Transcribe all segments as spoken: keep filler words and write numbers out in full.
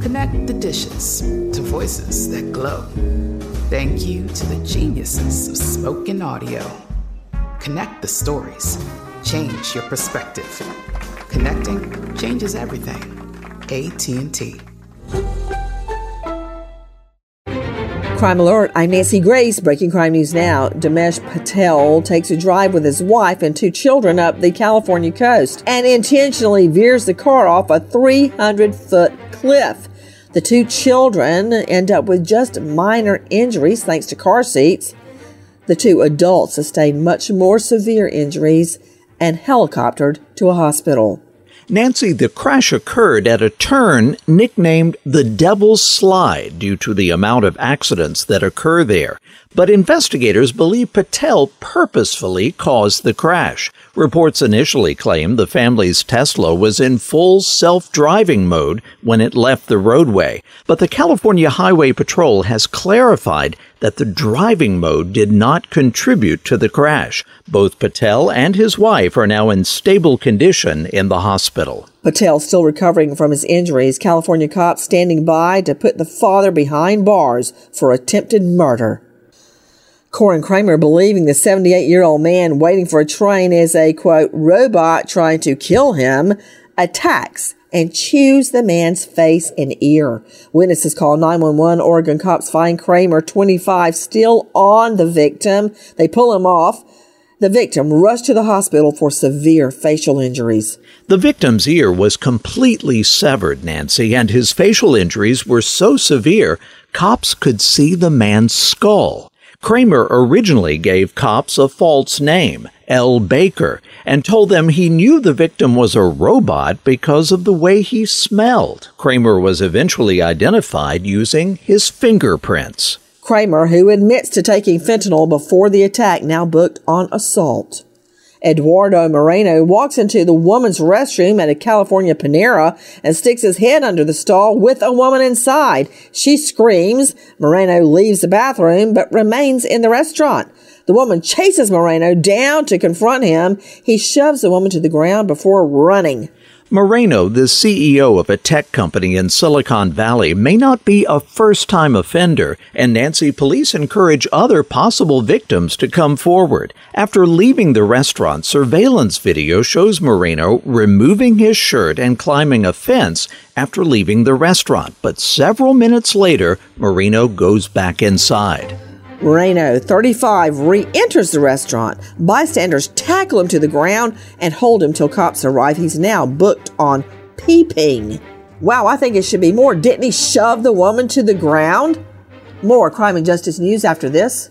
Connect the dishes to voices that glow. Thank you to the geniuses of spoken audio. Connect the stories. Change your perspective. Connecting changes everything. A T and T. Crime Alert, I'm Nancy Grace. Breaking crime news now. Dimesh Patel takes a drive with his wife and two children up the California coast and intentionally veers the car off a three hundred foot cliff. The two children end up with just minor injuries thanks to car seats. The two adults sustained much more severe injuries and helicoptered to a hospital. Nancy, the crash occurred at a turn nicknamed the Devil's Slide due to the amount of accidents that occur there. But investigators believe Patel purposefully caused the crash. Reports initially claimed the family's Tesla was in full self-driving mode when it left the roadway. But the California Highway Patrol has clarified that the driving mode did not contribute to the crash. Both Patel and his wife are now in stable condition in the hospital. Patel still recovering from his injuries. California cops standing by to put the father behind bars for attempted murder. Corin Kramer believing the seventy-eight-year-old man waiting for a train is a, quote, robot trying to kill him, attacks and chews the man's face and ear. Witnesses call nine one one. Oregon cops find Kramer, twenty-five, still on the victim. They pull him off. The victim rushed to the hospital for severe facial injuries. The victim's ear was completely severed, Nancy, and his facial injuries were so severe, cops could see the man's skull. Kramer originally gave cops a false name, L. Baker, and told them he knew the victim was a robot because of the way he smelled. Kramer was eventually identified using his fingerprints. Kramer, who admits to taking fentanyl before the attack, now booked on assault. Eduardo Moreno walks into the woman's restroom at a California Panera and sticks his head under the stall with a woman inside. She screams. Moreno leaves the bathroom but remains in the restaurant. The woman chases Moreno down to confront him. He shoves the woman to the ground before running. Moreno, the C E O of a tech company in Silicon Valley, may not be a first-time offender, and Nancy, police encourage other possible victims to come forward. After leaving the restaurant, surveillance video shows Moreno removing his shirt and climbing a fence after leaving the restaurant. But several minutes later, Moreno goes back inside. Moreno, thirty-five, re-enters the restaurant. Bystanders tackle him to the ground and hold him till cops arrive. He's now booked on peeping. Wow, I think it should be more. Didn't he shove the woman to the ground? More crime and justice news after this.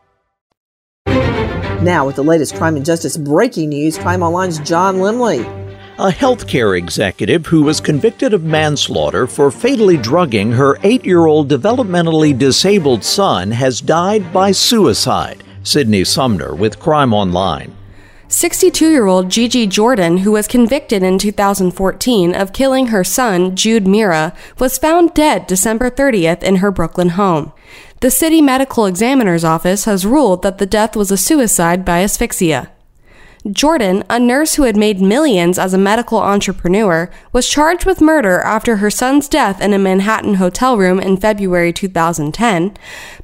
Now with the latest crime and justice breaking news, Crime Online's John Limley. A healthcare executive who was convicted of manslaughter for fatally drugging her eight-year-old developmentally disabled son has died by suicide. Sydney Sumner with Crime Online. sixty-two-year-old Gigi Jordan, who was convicted in two thousand fourteen of killing her son, Jude Mira, was found dead December thirtieth in her Brooklyn home. The city medical examiner's office has ruled that the death was a suicide by asphyxia. Jordan, a nurse who had made millions as a medical entrepreneur, was charged with murder after her son's death in a Manhattan hotel room in February two thousand ten,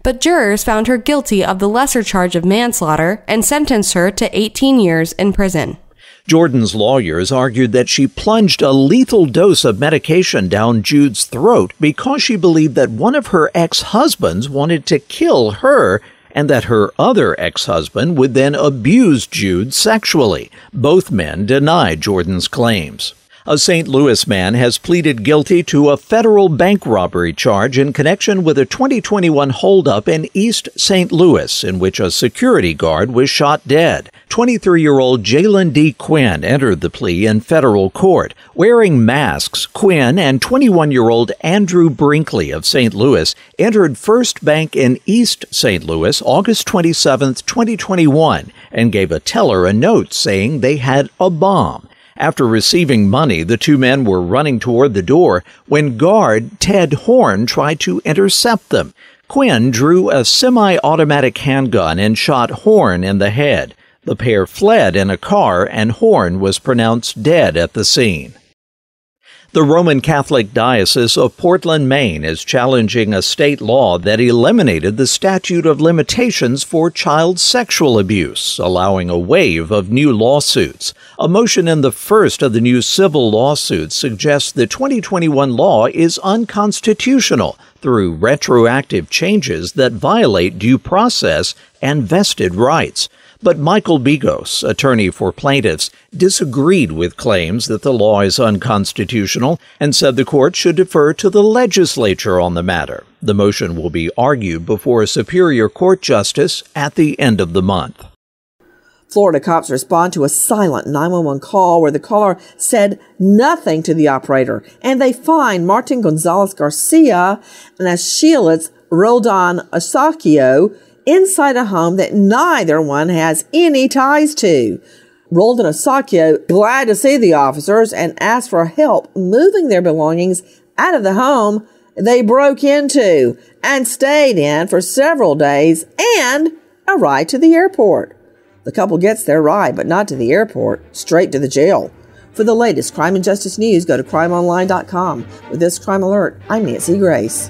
but jurors found her guilty of the lesser charge of manslaughter and sentenced her to eighteen years in prison. Jordan's lawyers argued that she plunged a lethal dose of medication down Jude's throat because she believed that one of her ex-husbands wanted to kill her and that her other ex-husband would then abuse Jude sexually. Both men deny Jordan's claims. A Saint Louis man has pleaded guilty to a federal bank robbery charge in connection with a twenty twenty-one holdup in East Saint Louis, in which a security guard was shot dead. twenty-three-year-old Jaylen D. Quinn entered the plea in federal court. Wearing masks, Quinn and twenty-one-year-old Andrew Brinkley of Saint Louis entered First Bank in East Saint Louis August twenty-seventh, twenty twenty-one, and gave a teller a note saying they had a bomb. After receiving money, the two men were running toward the door when guard Ted Horn tried to intercept them. Quinn drew a semi-automatic handgun and shot Horn in the head. The pair fled in a car, and Horn was pronounced dead at the scene. The Roman Catholic Diocese of Portland, Maine, is challenging a state law that eliminated the statute of limitations for child sexual abuse, allowing a wave of new lawsuits. A motion in the first of the new civil lawsuits suggests the twenty twenty-one law is unconstitutional through retroactive changes that violate due process and vested rights. But Michael Bigos, attorney for plaintiffs, disagreed with claims that the law is unconstitutional and said the court should defer to the legislature on the matter. The motion will be argued before a Superior Court justice at the end of the month. Florida cops respond to a silent nine one one call where the caller said nothing to the operator, and they find Martin Gonzalez Garcia and Shielitz Roldan Osakio inside a home that neither one has any ties to. Roldan Osakio, glad to see the officers, and asked for help moving their belongings out of the home they broke into and stayed in for several days and a ride to the airport. The couple gets their ride, but not to the airport, straight to the jail. For the latest crime and justice news, go to crime online dot com. With this Crime Alert, I'm Nancy Grace.